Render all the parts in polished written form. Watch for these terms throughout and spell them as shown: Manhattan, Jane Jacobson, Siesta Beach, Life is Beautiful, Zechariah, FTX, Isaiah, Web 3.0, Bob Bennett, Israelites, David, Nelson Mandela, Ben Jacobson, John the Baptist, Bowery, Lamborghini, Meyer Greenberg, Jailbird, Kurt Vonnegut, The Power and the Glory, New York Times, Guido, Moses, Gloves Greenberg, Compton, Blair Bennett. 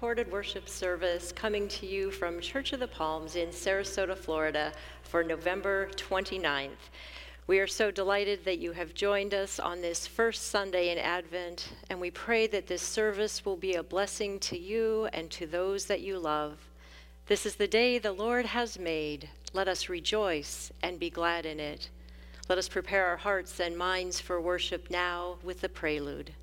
recorded worship service coming to you from Church of the Palms in Sarasota, Florida for November 29th. We are so delighted that you have joined us on this first Sunday in Advent, and we pray that this service will be a blessing to you and to those that you love. This is the day the Lord has made. Let us rejoice and be glad in it. Let us prepare our hearts and minds for worship now with the prelude.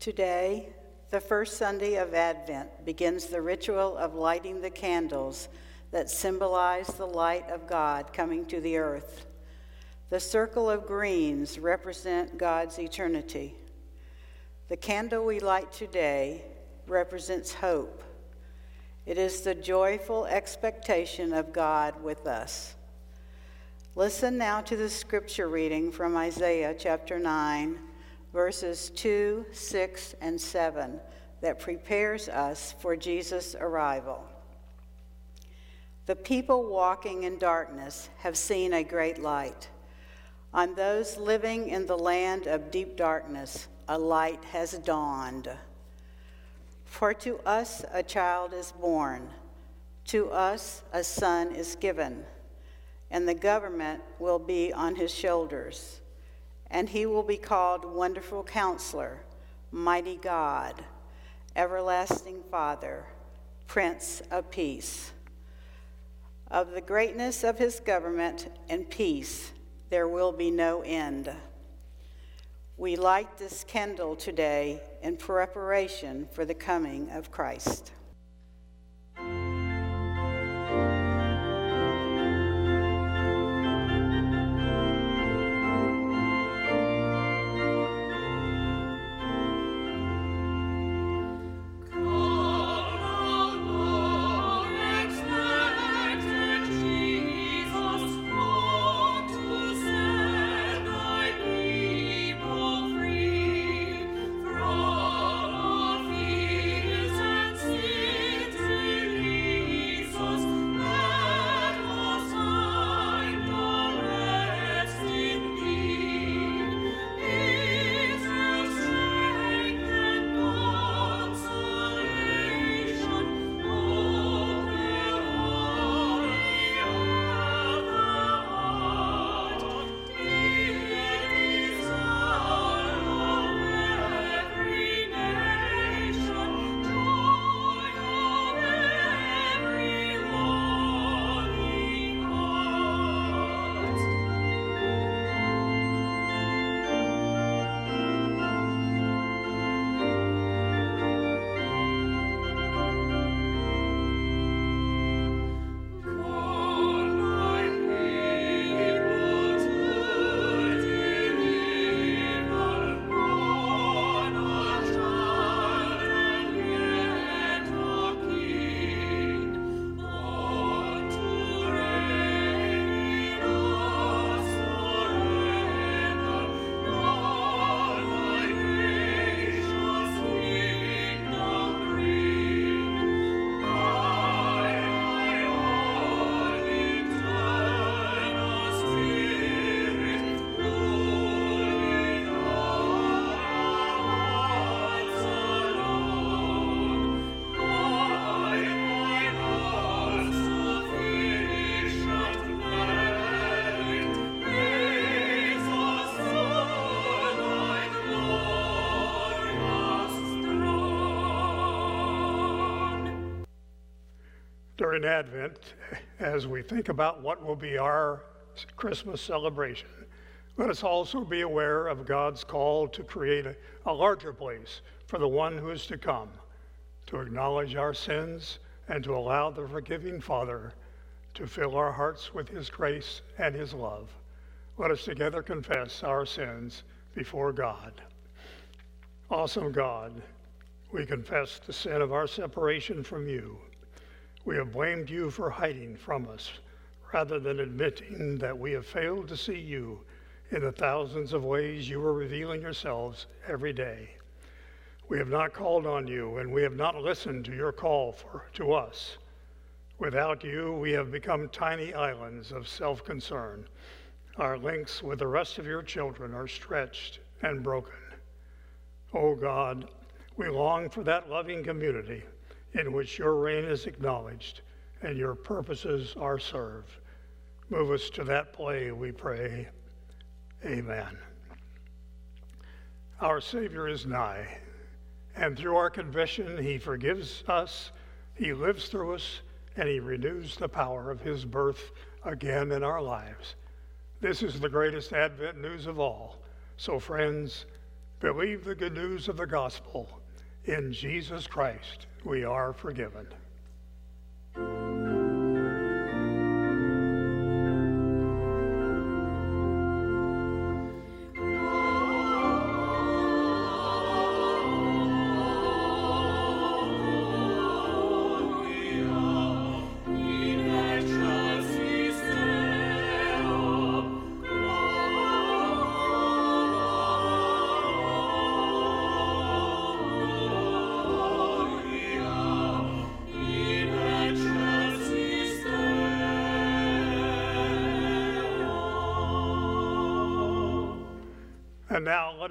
Today, the first Sunday of Advent, begins the ritual of lighting the candles that symbolize the light of God coming to the earth. The circle of greens represent God's eternity. The candle we light today represents hope. It is the joyful expectation of God with us. Listen now to the scripture reading from Isaiah chapter 9, verses 2, 6, and 7 that prepares us for Jesus' arrival. The people walking in darkness have seen a great light. On those living in the land of deep darkness, a light has dawned. For to us a child is born, to us a son is given, and the government will be on his shoulders. And he will be called Wonderful Counselor, Mighty God, Everlasting Father, Prince of Peace. Of the greatness of his government and peace, there will be no end. We light this candle today in preparation for the coming of Christ. During Advent, as we think about what will be our Christmas celebration, let us also be aware of God's call to create a larger place for the one who is to come, to acknowledge our sins and to allow the forgiving Father to fill our hearts with his grace and his love. Let us together confess our sins before God. Awesome God, we confess the sin of our separation from you. We have blamed you for hiding from us, rather than admitting that we have failed to see you in the thousands of ways you are revealing yourselves every day. We have not called on you, and we have not listened to your call to us. Without you, we have become tiny islands of self-concern. Our links with the rest of your children are stretched and broken. Oh God, we long for that loving community in which your reign is acknowledged and your purposes are served. Move us to that play, we pray. Amen. Our Savior is nigh, and through our confession, he forgives us, he lives through us, and he renews the power of his birth again in our lives. This is the greatest Advent news of all. So friends, believe the good news of the gospel. In Jesus Christ, we are forgiven. And now let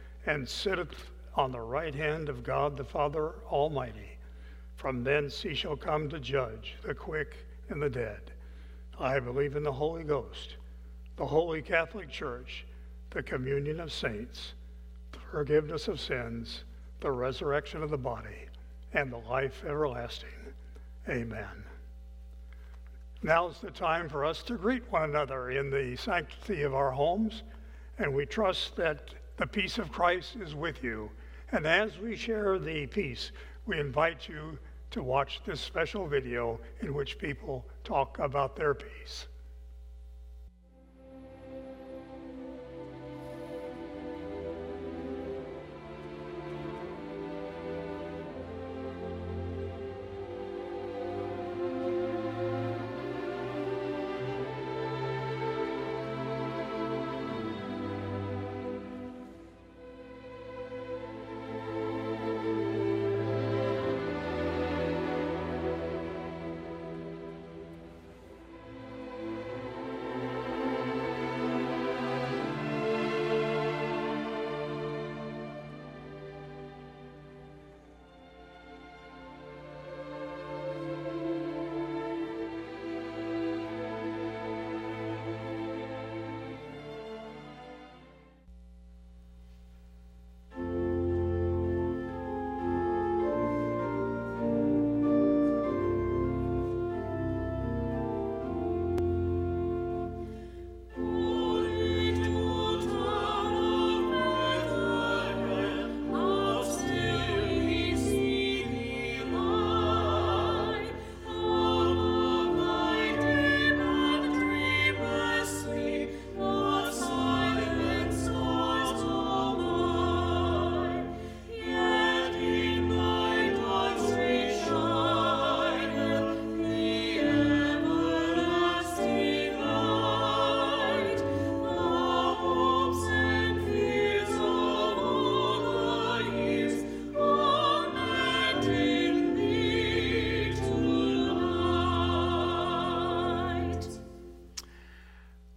and sitteth on the right hand of God the Father Almighty. From thence he shall come to judge the quick and the dead. I believe in the Holy Ghost, the Holy Catholic Church, the communion of saints, the forgiveness of sins, the resurrection of the body, and the life everlasting. Amen. Now's the time for us to greet one another in the sanctity of our homes, and we trust that the peace of Christ is with you. And as we share the peace, we invite you to watch this special video in which people talk about their peace.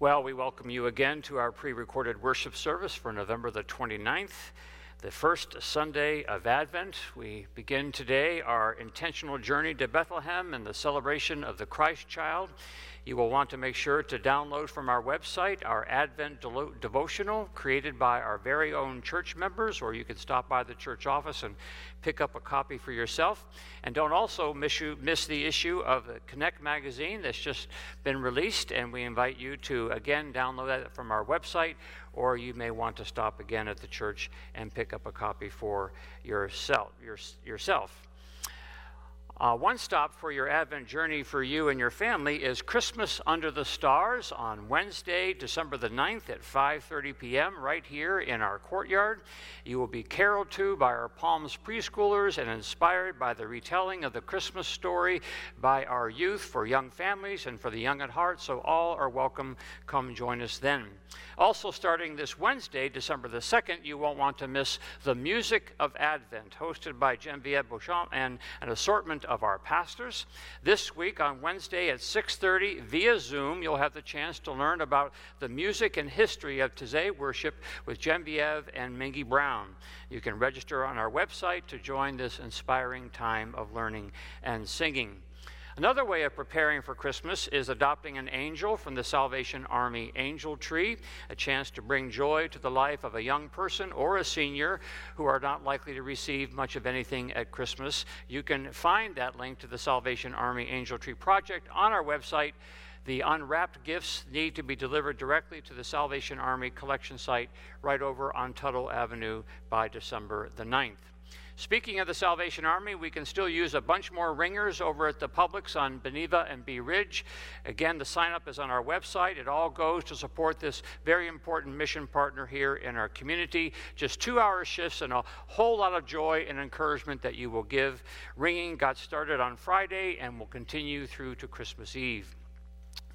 Well, we welcome you again to our pre-recorded worship service for November the 29th, the first Sunday of Advent. We begin today our intentional journey to Bethlehem and the celebration of the Christ child. You will want to make sure to download from our website our Advent devotional created by our very own church members, or you can stop by the church office and pick up a copy for yourself. And don't also miss the issue of Connect magazine that's just been released, and we invite you to again download that from our website, or you may want to stop again at the church and pick up a copy for yourself. One stop for your Advent journey for you and your family is Christmas Under the Stars on Wednesday, December the 9th at 5:30 p.m. right here in our courtyard. You will be caroled to by our Palms preschoolers and inspired by the retelling of the Christmas story by our youth for young families and for the young at heart, so all are welcome. Come join us then. Also starting this Wednesday, December the 2nd, you won't want to miss The Music of Advent, hosted by Geneviève Beauchamp and an assortment of our pastors. This week on Wednesday at 6:30 via Zoom, you'll have the chance to learn about the music and history of Tizay worship with Geneviève and Mingie Brown. You can register on our website to join this inspiring time of learning and singing. Another way of preparing for Christmas is adopting an angel from the Salvation Army Angel Tree, a chance to bring joy to the life of a young person or a senior who are not likely to receive much of anything at Christmas. You can find that link to the Salvation Army Angel Tree project on our website. The unwrapped gifts need to be delivered directly to the Salvation Army collection site right over on Tuttle Avenue by December the 9th. Speaking of the Salvation Army, we can still use a bunch more ringers over at the Publix on Beneva and Bee Ridge. Again, the sign-up is on our website. It all goes to support this very important mission partner here in our community. Just 2-hour shifts and a whole lot of joy and encouragement that you will give. Ringing got started on Friday and will continue through to Christmas Eve.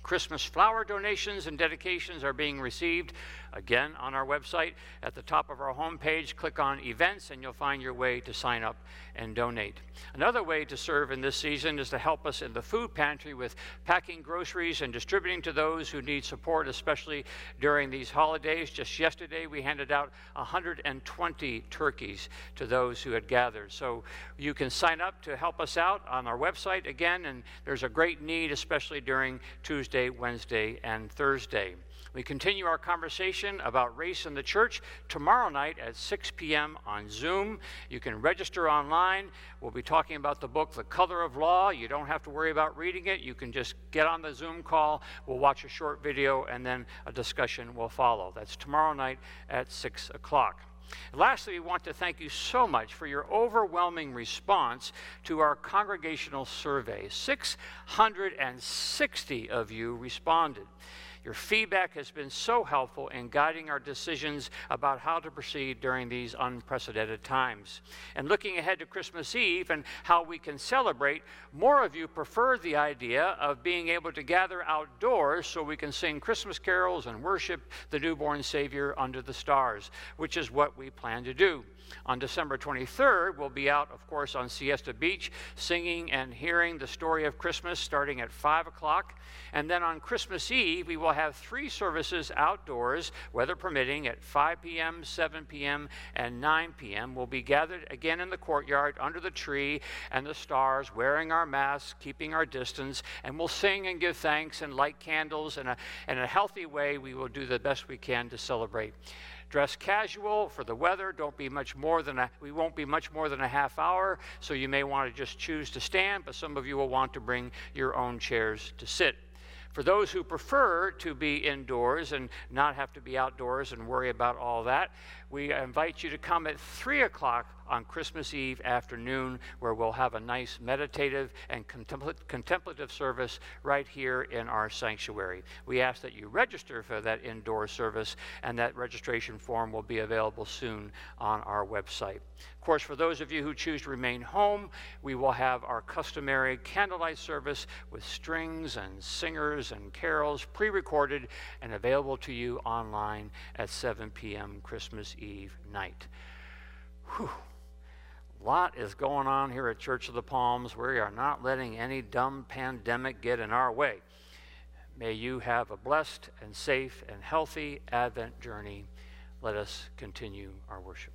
Christmas flower donations and dedications are being received, again, on our website. At the top of our homepage, click on Events, and you'll find your way to sign up and donate. Another way to serve in this season is to help us in the food pantry with packing groceries and distributing to those who need support, especially during these holidays. Just yesterday, we handed out 120 turkeys to those who had gathered. So you can sign up to help us out on our website again, and there's a great need, especially during Tuesday, Wednesday, and Thursday. We continue our conversation about race in the church tomorrow night at 6 p.m. on Zoom. You can register online. We'll be talking about the book, The Color of Law. You don't have to worry about reading it. You can just get on the Zoom call. We'll watch a short video, and then a discussion will follow. That's tomorrow night at 6 o'clock. Lastly, we want to thank you so much for your overwhelming response to our congregational survey. 660 of you responded. Your feedback has been so helpful in guiding our decisions about how to proceed during these unprecedented times. And looking ahead to Christmas Eve and how we can celebrate, more of you prefer the idea of being able to gather outdoors so we can sing Christmas carols and worship the newborn Savior under the stars, which is what we plan to do. On December 23rd, we'll be out, of course, on Siesta Beach, singing and hearing the story of Christmas starting at 5 o'clock. And then on Christmas Eve, we will have three services outdoors, weather permitting, at 5 p.m., 7 p.m., and 9 p.m. We'll be gathered again in the courtyard under the tree and the stars, wearing our masks, keeping our distance, and we'll sing and give thanks and light candles. In a healthy way, we will do the best we can to celebrate. Dress casual for the weather. We won't be much more than a half hour, so you may want to just choose to stand, but some of you will want to bring your own chairs to sit. For those who prefer to be indoors and not have to be outdoors and worry about all that, we invite you to come at 3 o'clock on Christmas Eve afternoon, where we'll have a nice meditative and contemplative service right here in our sanctuary. We ask that you register for that indoor service, and that registration form will be available soon on our website. Of course, for those of you who choose to remain home, we will have our customary candlelight service with strings and singers and carols pre-recorded and available to you online at 7 p.m. Christmas Eve night. Whew. A lot is going on here at Church of the Palms. We are not letting any dumb pandemic get in our way. May you have a blessed and safe and healthy Advent journey. Let us continue our worship.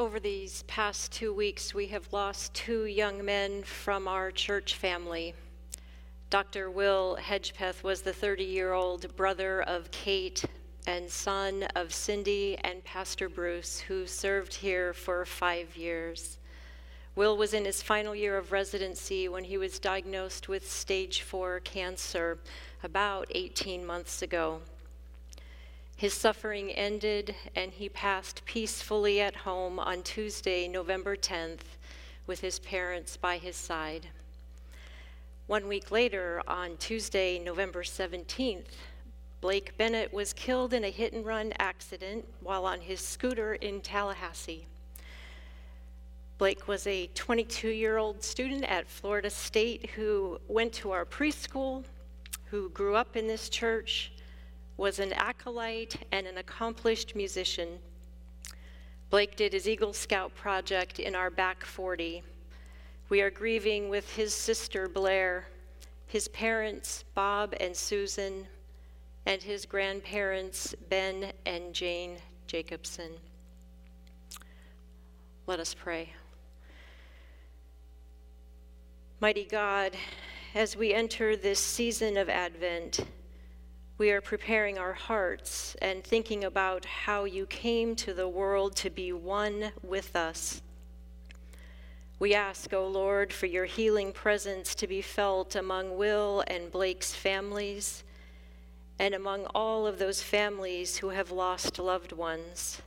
over these past 2 weeks, we have lost two young men from our church family. Dr. Will Hedgepeth was the 30-year-old brother of Kate and son of Cindy and Pastor Bruce, who served here for 5 years. Will was in his final year of residency when he was diagnosed with stage 4 cancer about 18 months ago. His suffering ended, and he passed peacefully at home on Tuesday, November 10th, with his parents by his side. 1 week later, on Tuesday, November 17th, Blake Bennett was killed in a hit-and-run accident while on his scooter in Tallahassee. Blake was a 22-year-old student at Florida State who went to our preschool, who grew up in this church, was an acolyte, and an accomplished musician. Blake did his Eagle Scout project in our back 40. We are grieving with his sister, Blair, his parents, Bob and Susan, and his grandparents, Ben and Jane Jacobson. Let us pray. Mighty God, as we enter this season of Advent, we are preparing our hearts and thinking about how you came to the world to be one with us. We ask, O Lord, for your healing presence to be felt among Will and Blake's families and among all of those families who have lost loved ones.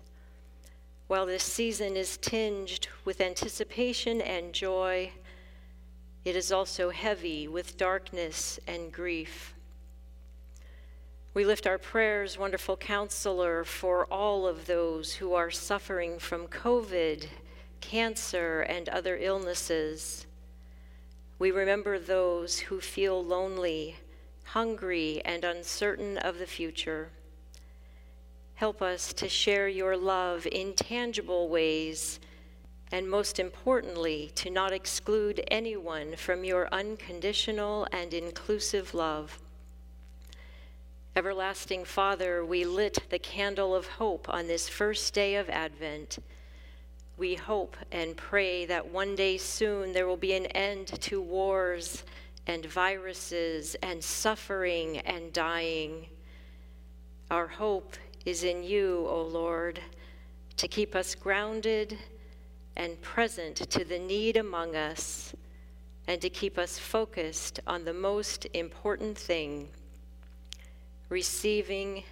While this season is tinged with anticipation and joy, it is also heavy with darkness and grief. We lift our prayers, wonderful counselor, for all of those who are suffering from COVID, cancer, and other illnesses. We remember those who feel lonely, hungry, and uncertain of the future. Help us to share your love in tangible ways, and most importantly, to not exclude anyone from your unconditional and inclusive love. Everlasting Father, we lit the candle of hope on this first day of Advent. We hope and pray that one day soon there will be an end to wars and viruses and suffering and dying. Our hope is in you, O Lord, to keep us grounded and present to the need among us, and to keep us focused on the most important thing, receiving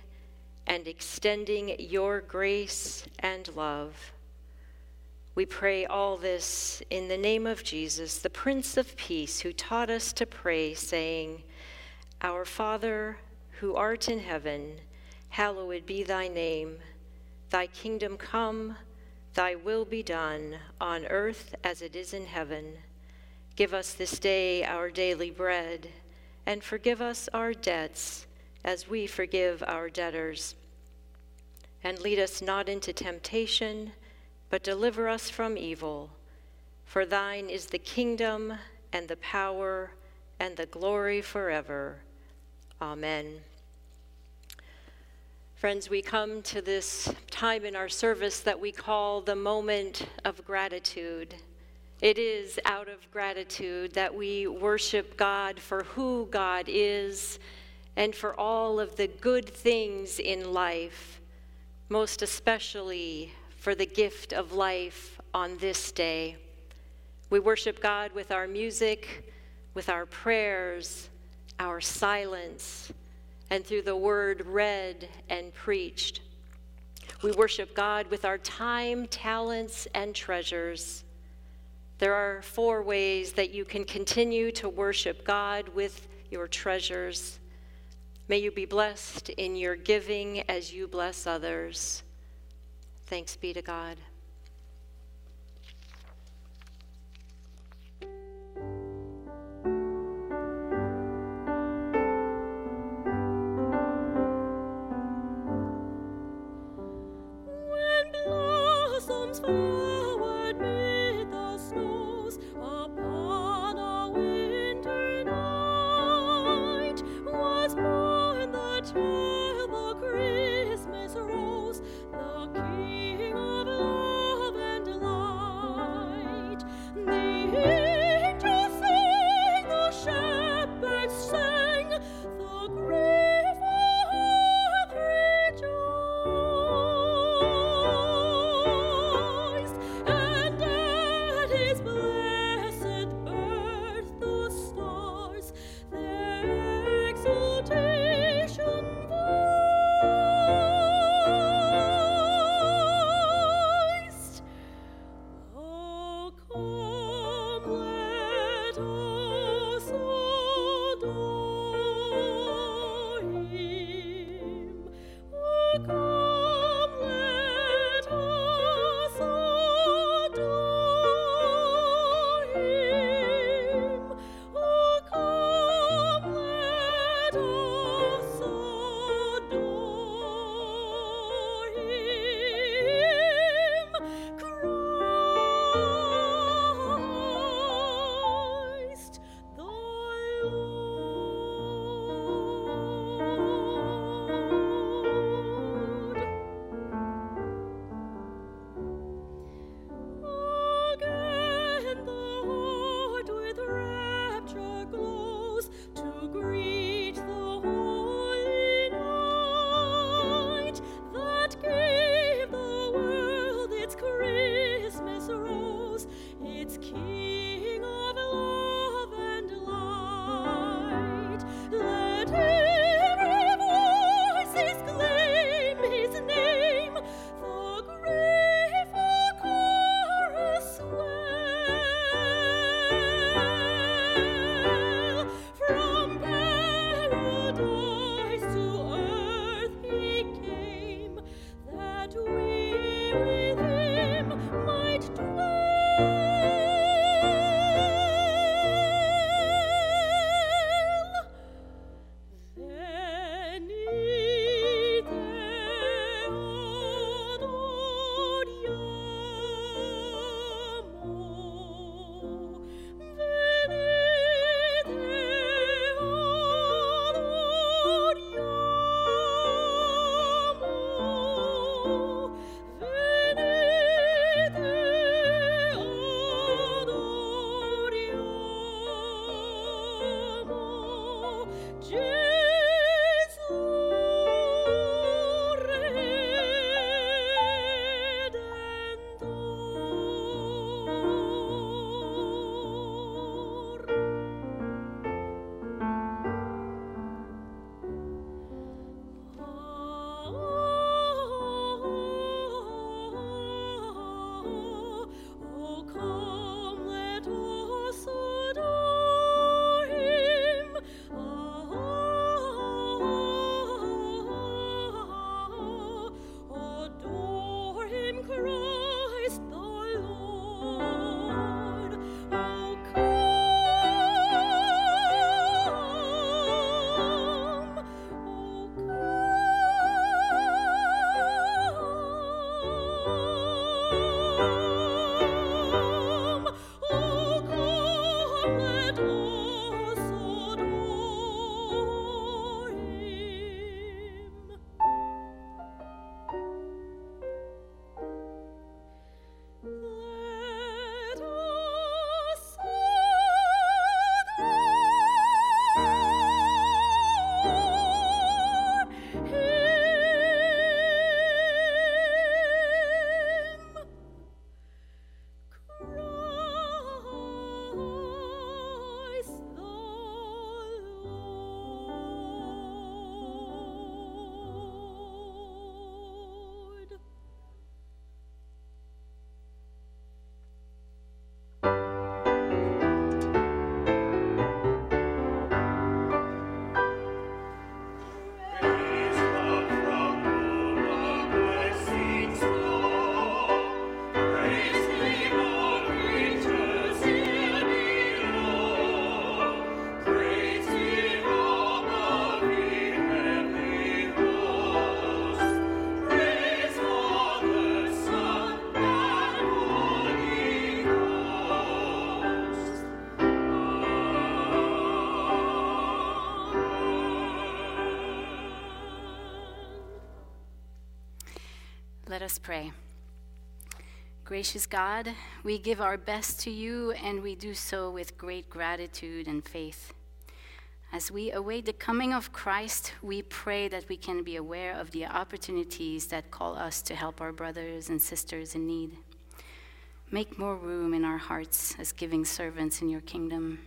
and extending your grace and love. We pray all this in the name of Jesus, the Prince of Peace, who taught us to pray, saying, Our Father, who art in heaven, hallowed be thy name. Thy kingdom come, thy will be done, on earth as it is in heaven. Give us this day our daily bread, and forgive us our debts, as we forgive our debtors. And lead us not into temptation, but deliver us from evil. For thine is the kingdom and the power and the glory forever. Amen. Friends, we come to this time in our service that we call the moment of gratitude. It is out of gratitude that we worship God for who God is and for all of the good things in life, most especially for the gift of life on this day. We worship God with our music, with our prayers, our silence, and through the word read and preached. We worship God with our time, talents, and treasures. There are 4 ways that you can continue to worship God with your treasures. May you be blessed in your giving as you bless others. Thanks be to God. When blossoms forward 'mid the snows upon a winter night was born the child, the Christmas rose, the King of Love. Let us pray. Gracious God, we give our best to you, and we do so with great gratitude and faith. As we await the coming of Christ, we pray that we can be aware of the opportunities that call us to help our brothers and sisters in need. Make more room in our hearts as giving servants in your kingdom.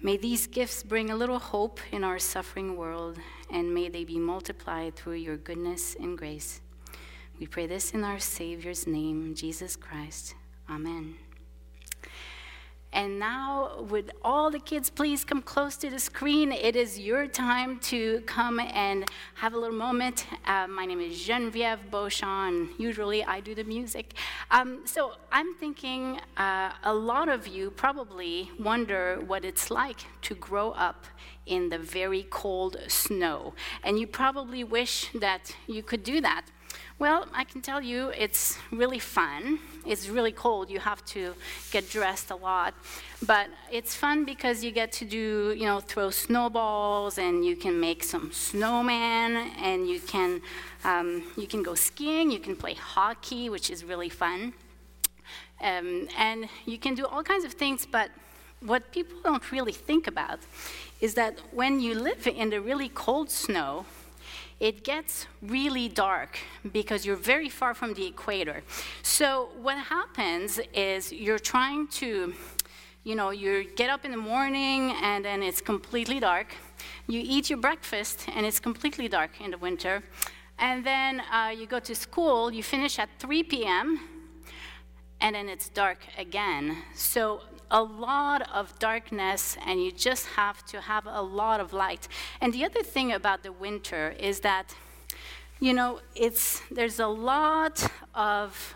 May these gifts bring a little hope in our suffering world, and may they be multiplied through your goodness and grace. We pray this in our Savior's name, Jesus Christ. Amen. And now, would all the kids please come close to the screen? It is your time to come and have a little moment. My name is Geneviève Beauchamp. Usually I do the music. So I'm thinking a lot of you probably wonder what it's like to grow up in the very cold snow. And you probably wish that you could do that. Well, I can tell you it's really fun. It's really cold. You have to get dressed a lot. But it's fun because you get to do, throw snowballs, and you can make some snowmen, and you can go skiing, you can play hockey, which is really fun. And you can do all kinds of things, but what people don't really think about is that when you live in the really cold snow, it gets really dark because you're very far from the equator. So what happens is you're trying to, you get up in the morning and then it's completely dark. You eat your breakfast and it's completely dark in the winter. And then you go to school, you finish at 3 p.m. and then it's dark again. So a lot of darkness, and you just have to have a lot of light. And the other thing about the winter is that, there's a lot of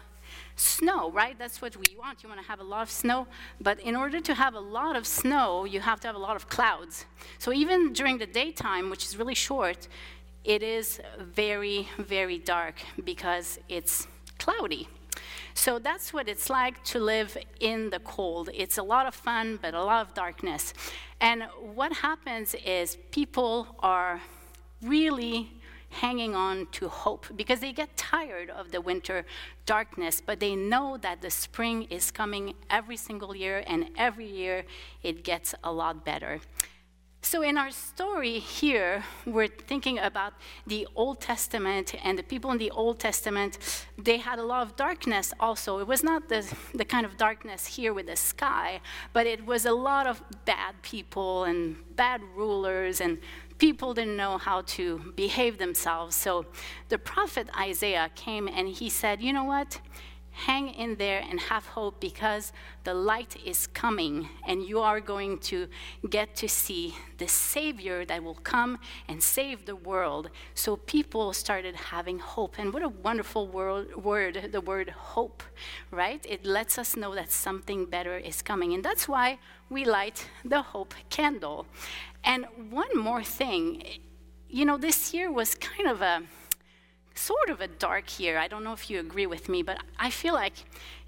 snow, right? That's what we want. You want to have a lot of snow, but in order to have a lot of snow, you have to have a lot of clouds. So even during the daytime, which is really short, it is very, very dark because it's cloudy. So that's what it's like to live in the cold. It's a lot of fun, but a lot of darkness. And what happens is people are really hanging on to hope because they get tired of the winter darkness, but they know that the spring is coming every single year, and every year it gets a lot better. So in our story here, we're thinking about the Old Testament, and the people in the Old Testament, they had a lot of darkness also. It was not the kind of darkness here with the sky, but it was a lot of bad people and bad rulers, and people didn't know how to behave themselves. So the prophet Isaiah came and he said, you know what? Hang in there and have hope because the light is coming, and you are going to get to see the Savior that will come and save the world. So people started having hope, and what a wonderful word, the word hope, right? It lets us know that something better is coming, and that's why we light the hope candle. And one more thing, this year was kind of a sort of a dark year. I don't know if you agree with me, but I feel like,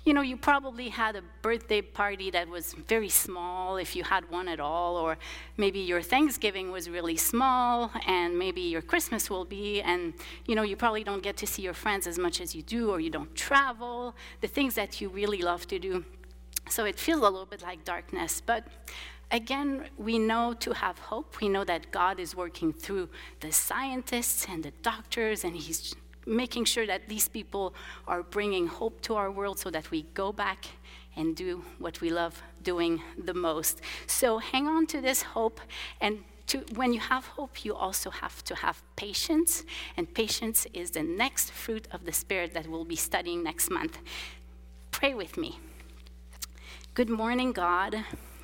you probably had a birthday party that was very small, if you had one at all, or maybe your Thanksgiving was really small, and maybe your Christmas will be, and, you probably don't get to see your friends as much as you do, or you don't travel, the things that you really love to do. So it feels a little bit like darkness, but again, we know to have hope. We know that God is working through the scientists and the doctors, and he's making sure that these people are bringing hope to our world so that we go back and do what we love doing the most. So hang on to this hope, and when you have hope, you also have to have patience, and patience is the next fruit of the Spirit that we'll be studying next month. Pray with me. Good morning, God.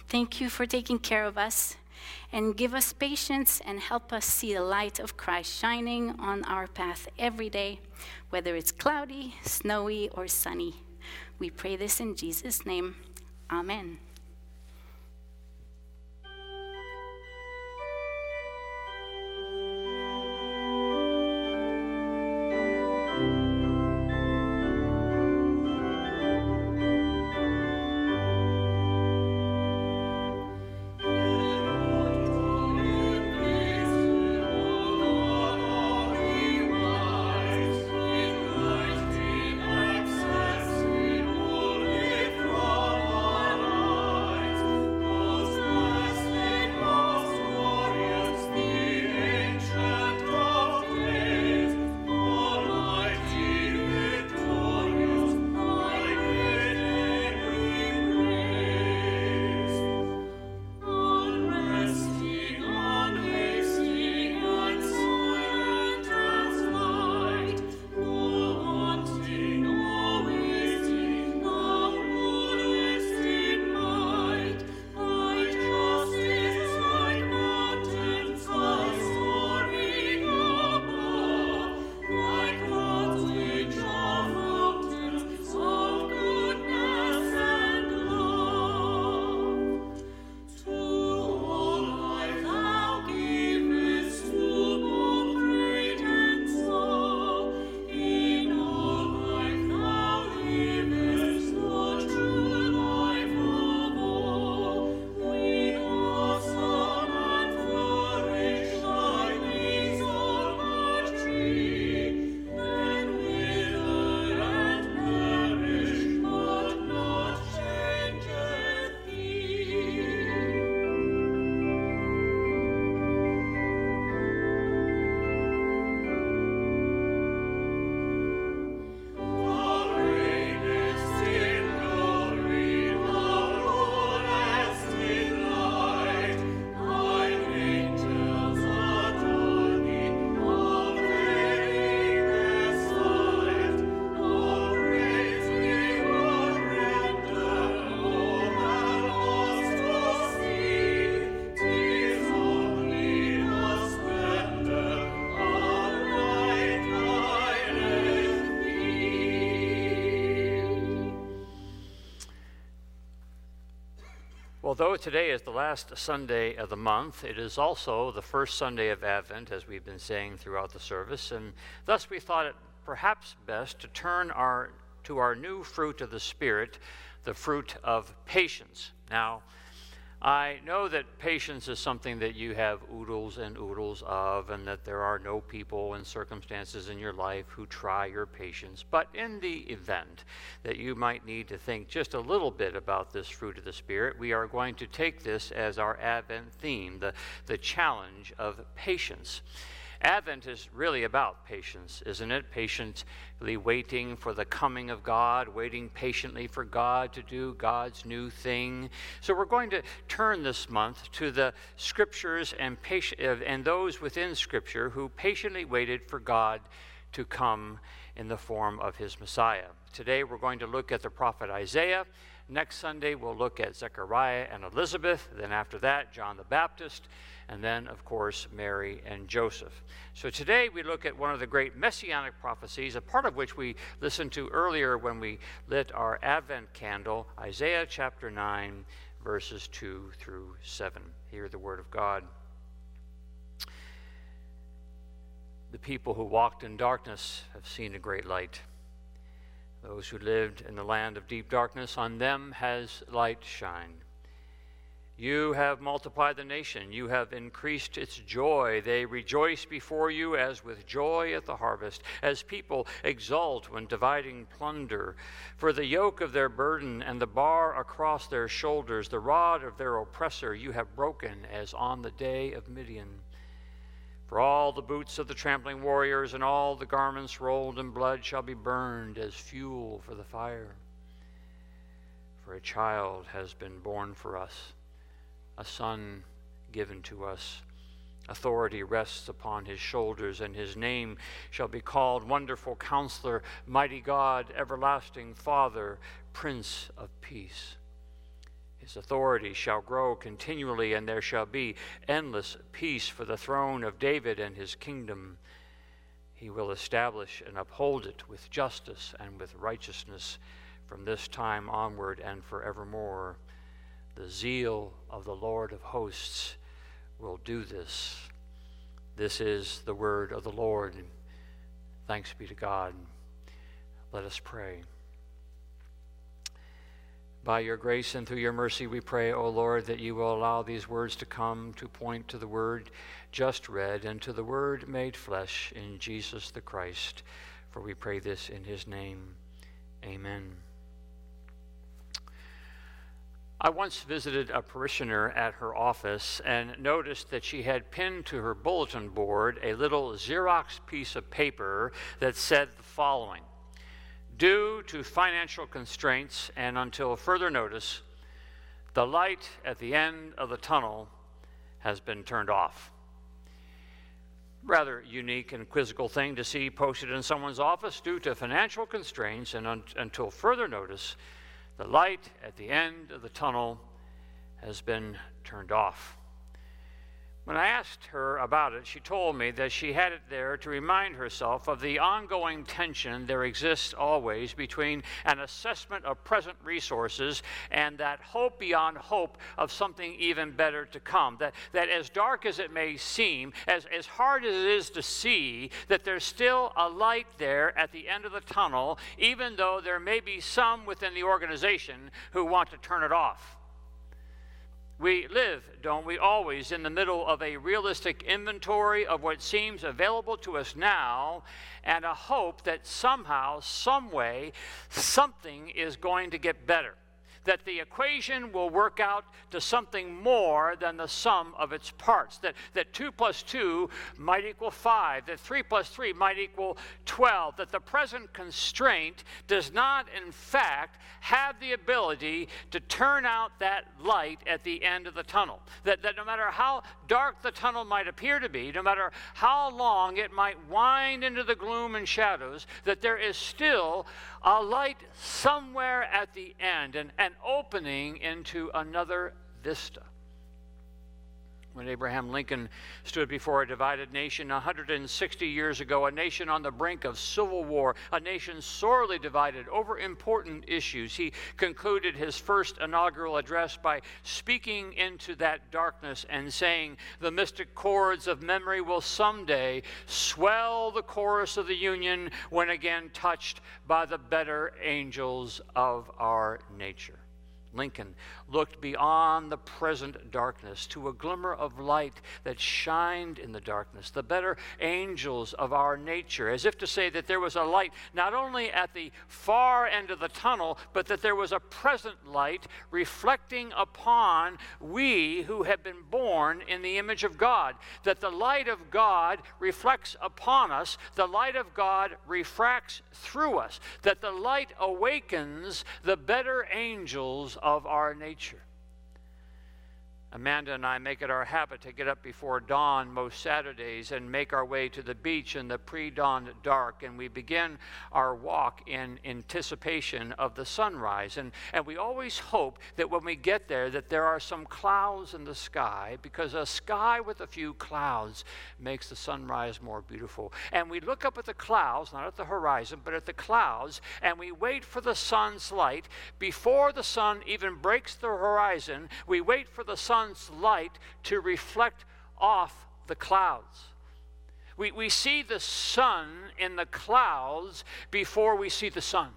Thank you for taking care of us, and give us patience and help us see the light of Christ shining on our path every day, whether it's cloudy, snowy, or sunny. We pray this in Jesus' name. Amen. Well, though today is the last Sunday of the month, it is also the first Sunday of Advent, as we've been saying throughout the service, and thus we thought it perhaps best to turn to our new fruit of the Spirit, the fruit of patience. Now, I know that patience is something that you have oodles and oodles of, and that there are no people and circumstances in your life who try your patience. But in the event that you might need to think just a little bit about this fruit of the Spirit, we are going to take this as our Advent theme, the challenge of patience. Advent is really about patience, isn't it? Patiently waiting for the coming of God, waiting patiently for God to do God's new thing. So we're going to turn this month to the Scriptures and those within Scripture who patiently waited for God to come in the form of his Messiah. Today we're going to look at the prophet Isaiah. Next Sunday, we'll look at Zechariah and Elizabeth. Then after that, John the Baptist. And then, of course, Mary and Joseph. So today, we look at one of the great messianic prophecies, a part of which we listened to earlier when we lit our Advent candle, Isaiah chapter 9, verses 2 through 7. Hear the word of God. The people who walked in darkness have seen a great light. Those who lived in the land of deep darkness, on them has light shined. You have multiplied the nation. You have increased its joy. They rejoice before you as with joy at the harvest, as people exult when dividing plunder. For the yoke of their burden and the bar across their shoulders, the rod of their oppressor, you have broken as on the day of Midian. For all the boots of the trampling warriors and all the garments rolled in blood shall be burned as fuel for the fire. For a child has been born for us, a son given to us. Authority rests upon his shoulders, and his name shall be called Wonderful Counselor, Mighty God, Everlasting Father, Prince of Peace. His authority shall grow continually, and there shall be endless peace for the throne of David and his kingdom. He will establish and uphold it with justice and with righteousness from this time onward and forevermore. The zeal of the Lord of hosts will do this. This is the word of the Lord. Thanks be to God. Let us pray. By your grace and through your mercy, we pray, O Lord, that you will allow these words to come to point to the word just read and to the word made flesh in Jesus the Christ. For we pray this in his name. Amen. I once visited a parishioner at her office and noticed that she had pinned to her bulletin board a little Xerox piece of paper that said the following: due to financial constraints and until further notice, the light at the end of the tunnel has been turned off. Rather unique and quizzical thing to see posted in someone's office: due to financial constraints and until further notice, the light at the end of the tunnel has been turned off. When I asked her about it, she told me that she had it there to remind herself of the ongoing tension there exists always between an assessment of present resources and that hope beyond hope of something even better to come. That as dark as it may seem, as hard as it is to see, that there's still a light there at the end of the tunnel, even though there may be some within the organization who want to turn it off. We live, don't we, always in the middle of a realistic inventory of what seems available to us now and a hope that somehow, someway, something is going to get better, that the equation will work out to something more than the sum of its parts, that 2 plus 2 might equal 5, that 3 plus 3 might equal 12, that the present constraint does not, in fact, have the ability to turn out that light at the end of the tunnel, that no matter how dark the tunnel might appear to be, no matter how long it might wind into the gloom and shadows, that there is still a light somewhere at the end, an opening into another vista. When Abraham Lincoln stood before a divided nation 160 years ago, a nation on the brink of civil war, a nation sorely divided over important issues, he concluded his first inaugural address by speaking into that darkness and saying, "The mystic chords of memory will someday swell the chorus of the Union when again touched by the better angels of our nature." Lincoln looked beyond the present darkness to a glimmer of light that shined in the darkness, the better angels of our nature, as if to say that there was a light not only at the far end of the tunnel, but that there was a present light reflecting upon we who have been born in the image of God, that the light of God reflects upon us, the light of God refracts through us, that the light awakens the better angels of our nature. Amanda and I make it our habit to get up before dawn most Saturdays and make our way to the beach in the pre-dawn dark, and we begin our walk in anticipation of the sunrise. And we always hope that when we get there that there are some clouds in the sky, because a sky with a few clouds makes the sunrise more beautiful. And we look up at the clouds, not at the horizon, but at the clouds, and we wait for the sun's light. Before the sun even breaks the horizon, we wait for the sun light to reflect off the clouds. We see the sun in the clouds before we see the sun.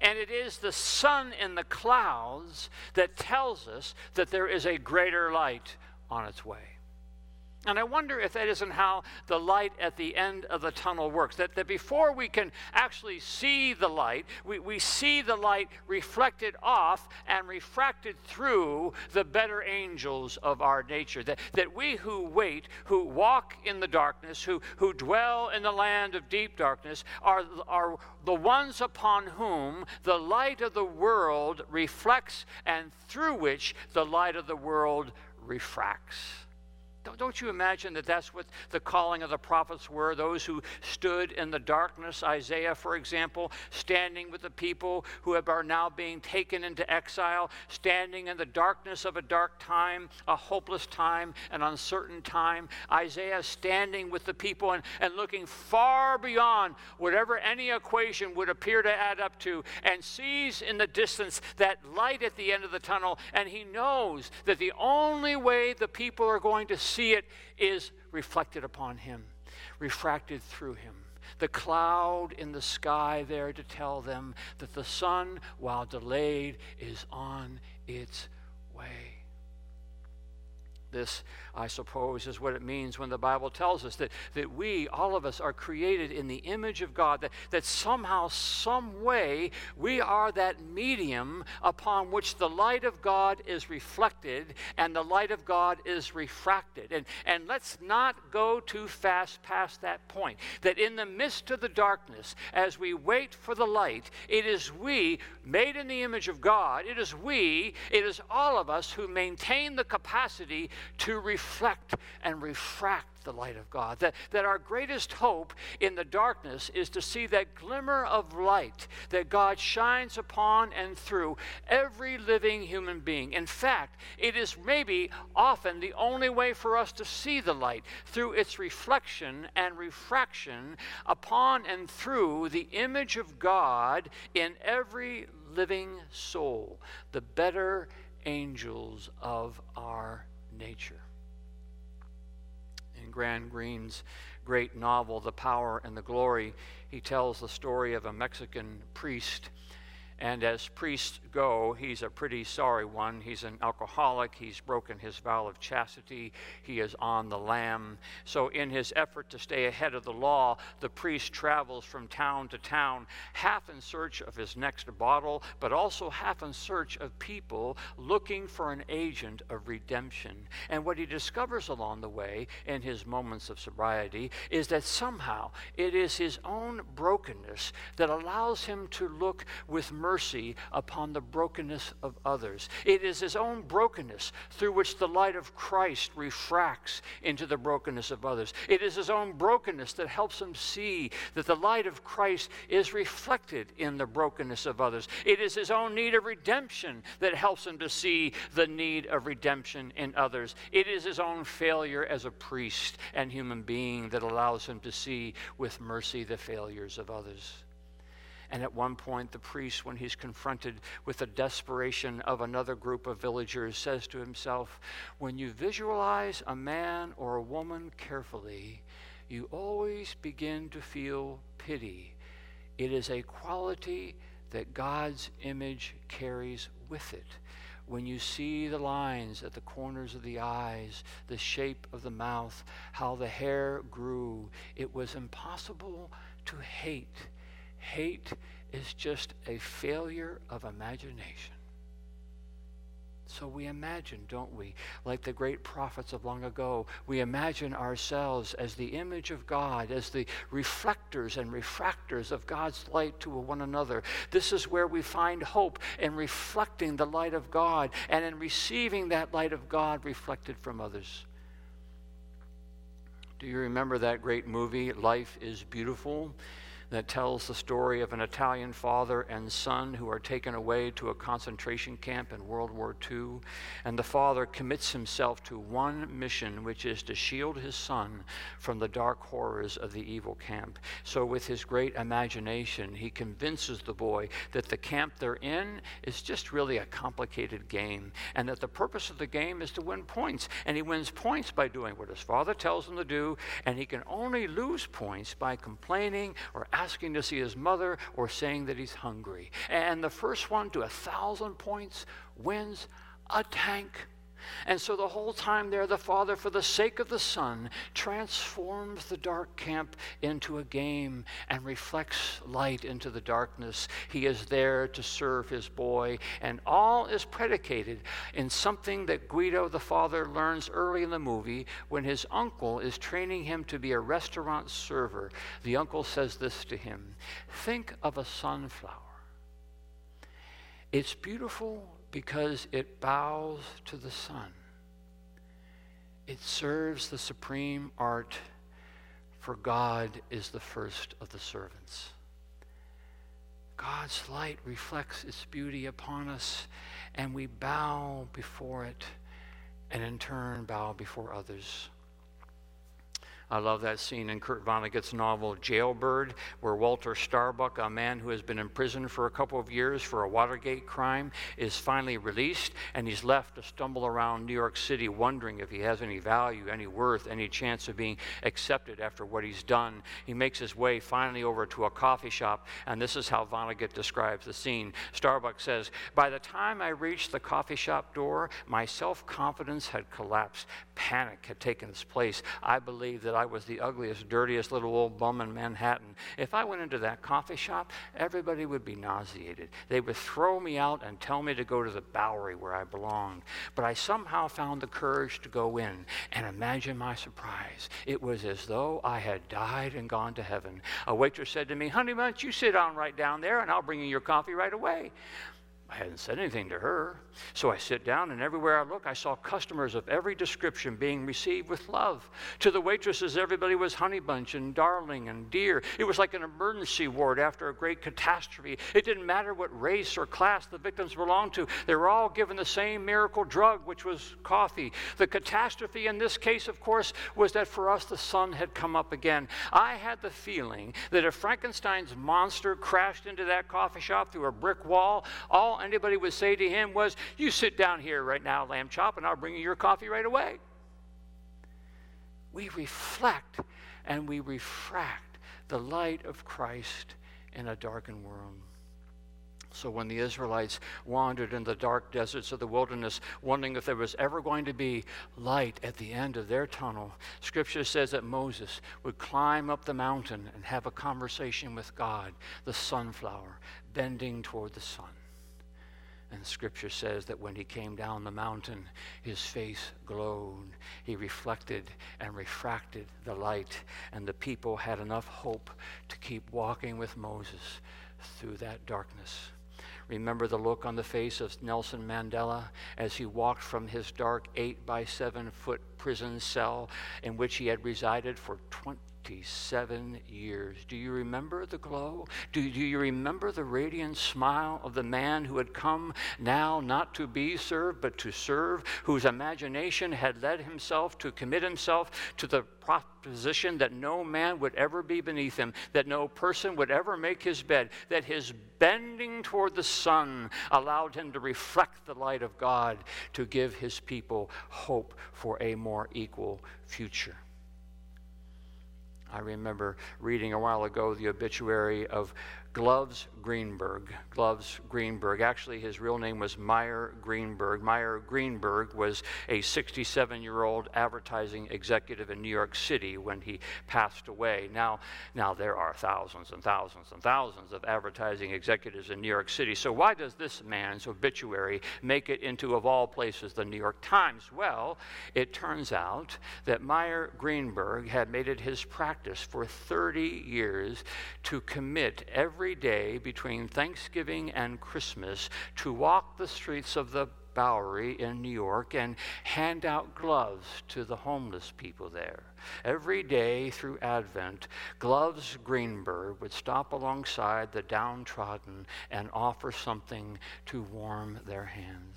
And it is the sun in the clouds that tells us that there is a greater light on its way. And I wonder if that isn't how the light at the end of the tunnel works, that before we can actually see the light, we see the light reflected off and refracted through the better angels of our nature, that we who wait, who walk in the darkness, who dwell in the land of deep darkness, are the ones upon whom the light of the world reflects and through which the light of the world refracts. Don't you imagine that that's what the calling of the prophets were, those who stood in the darkness? Isaiah, for example, standing with the people who are now being taken into exile, standing in the darkness of a dark time, a hopeless time, an uncertain time. Isaiah standing with the people and looking far beyond whatever any equation would appear to add up to, and sees in the distance that light at the end of the tunnel, and he knows that the only way the people are going to see it is reflected upon him, refracted through him. The cloud in the sky there to tell them that the sun, while delayed, is on its way. This, I suppose, is what it means when the Bible tells us that we, all of us, are created in the image of God, that somehow, some way, we are that medium upon which the light of God is reflected and the light of God is refracted. And let's not go too fast past that point, that in the midst of the darkness, as we wait for the light, it is we, made in the image of God, it is all of us who maintain the capacity to reflect and refract the light of God. That our greatest hope in the darkness is to see that glimmer of light that God shines upon and through every living human being. In fact, it is maybe often the only way for us to see the light, through its reflection and refraction upon and through the image of God in every living soul, the better angels of our nature. In Graham Greene's great novel, The Power and the Glory, he tells the story of a Mexican priest. And as priests go, he's a pretty sorry one. He's an alcoholic. He's broken his vow of chastity. He is on the lam. So in his effort to stay ahead of the law, the priest travels from town to town, half in search of his next bottle, but also half in search of people looking for an agent of redemption. And what he discovers along the way in his moments of sobriety is that somehow it is his own brokenness that allows him to look with mercy mercy upon the brokenness of others. It is his own brokenness through which the light of Christ refracts into the brokenness of others. It is his own brokenness that helps him see that the light of Christ is reflected in the brokenness of others. It is his own need of redemption that helps him to see the need of redemption in others. It is his own failure as a priest and human being that allows him to see with mercy the failures of others. And at one point, the priest, when he's confronted with the desperation of another group of villagers, says to himself, "When you visualize a man or a woman carefully, you always begin to feel pity. It is a quality that God's image carries with it. When you see the lines at the corners of the eyes, the shape of the mouth, how the hair grew, it was impossible to hate. Hate is just a failure of imagination." So we imagine, don't we? Like the great prophets of long ago, we imagine ourselves as the image of God, as the reflectors and refractors of God's light to one another. This is where we find hope in reflecting the light of God and in receiving that light of God reflected from others. Do you remember that great movie, Life is Beautiful, that tells the story of an Italian father and son who are taken away to a concentration camp in World War II, and the father commits himself to one mission, which is to shield his son from the dark horrors of the evil camp. So with his great imagination, he convinces the boy that the camp they're in is just really a complicated game, and that the purpose of the game is to win points, and he wins points by doing what his father tells him to do, and he can only lose points by complaining or asking to see his mother or saying that he's hungry. And the first one to 1,000 points wins a tank. And so the whole time there, the father, for the sake of the son, transforms the dark camp into a game and reflects light into the darkness. He is there to serve his boy, and all is predicated in something that Guido, the father, learns early in the movie when his uncle is training him to be a restaurant server. The uncle says this to him, "Think of a sunflower. It's beautiful because it bows to the sun. It serves the supreme art, for God is the first of the servants." God's light reflects its beauty upon us, and we bow before it, and in turn bow before others. I love that scene in Kurt Vonnegut's novel Jailbird, where Walter Starbuck, a man who has been in prison for a couple of years for a Watergate crime, is finally released, and he's left to stumble around New York City wondering if he has any value, any worth, any chance of being accepted after what he's done. He makes his way finally over to a coffee shop, and this is how Vonnegut describes the scene. Starbuck says, "By the time I reached the coffee shop door, my self-confidence had collapsed. Panic had taken its place. I believed that I was the ugliest, dirtiest little old bum in Manhattan. If I went into that coffee shop, everybody would be nauseated. They would throw me out and tell me to go to the Bowery where I belonged. But I somehow found the courage to go in, and imagine my surprise. It was as though I had died and gone to heaven. A waitress said to me, 'Honey bunch, you sit on right down there, and I'll bring you your coffee right away.' I hadn't said anything to her. So I sit down, and everywhere I look, I saw customers of every description being received with love. To the waitresses, everybody was honey bunch and darling and dear. It was like an emergency ward after a great catastrophe. It didn't matter what race or class the victims belonged to. They were all given the same miracle drug, which was coffee. The catastrophe in this case, of course, was that for us, the sun had come up again. I had the feeling that if Frankenstein's monster crashed into that coffee shop through a brick wall, all anybody would say to him was, 'You sit down here right now, lamb chop, and I'll bring you your coffee right away.'" We reflect and we refract the light of Christ in a darkened world. So when the Israelites wandered in the dark deserts of the wilderness, wondering if there was ever going to be light at the end of their tunnel, Scripture says that Moses would climb up the mountain and have a conversation with God, the sunflower, bending toward the sun. And Scripture says that when he came down the mountain, his face glowed. He reflected and refracted the light, and the people had enough hope to keep walking with Moses through that darkness. Remember the look on the face of Nelson Mandela as he walked from his dark 8-by-7-foot prison cell in which he had resided for 27 years. Do you remember the glow? Do you remember the radiant smile of the man who had come now not to be served, but to serve, whose imagination had led himself to commit himself to the proposition that no man would ever be beneath him, that no person would ever make his bed, that his bending toward the sun allowed him to reflect the light of God to give his people hope for a more equal future. I remember reading a while ago the obituary of Gloves Greenberg. Gloves Greenberg. Actually, his real name was Meyer Greenberg. Meyer Greenberg was a 67-year-old advertising executive in New York City when he passed away. Now there are thousands and thousands and thousands of advertising executives in New York City. So why does this man's obituary make it into, of all places, the New York Times? Well, it turns out that Meyer Greenberg had made it his practice for 30 years to commit every day between Thanksgiving and Christmas to walk the streets of the Bowery in New York and hand out gloves to the homeless people there. Every day through Advent, Gloves Greenberg would stop alongside the downtrodden and offer something to warm their hands.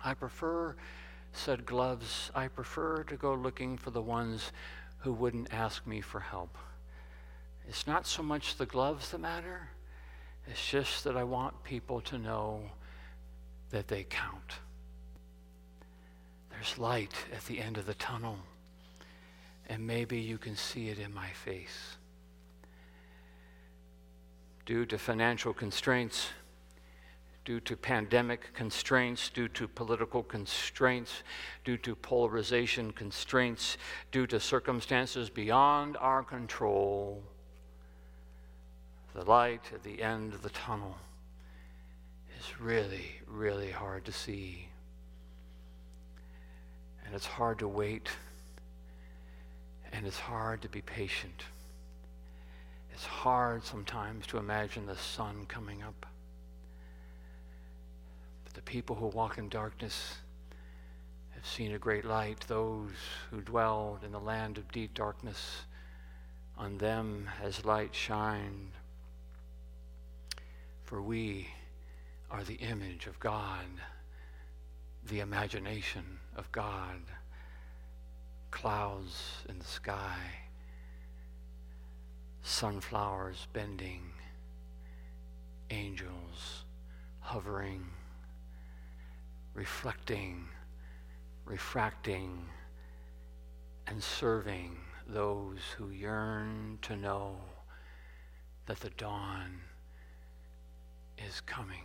"I prefer," said Gloves, "I prefer to go looking for the ones who wouldn't ask me for help. It's not so much the gloves that matter, it's just that I want people to know that they count." There's light at the end of the tunnel, and maybe you can see it in my face. Due to financial constraints, due to pandemic constraints, due to political constraints, due to polarization constraints, due to circumstances beyond our control, the light at the end of the tunnel is really, really hard to see. And it's hard to wait, and it's hard to be patient. It's hard sometimes to imagine the sun coming up. The people who walk in darkness have seen a great light. Those who dwelled in the land of deep darkness, on them has light shined. For we are the image of God, the imagination of God, clouds in the sky, sunflowers bending, angels hovering, reflecting, refracting, and serving those who yearn to know that the dawn is coming.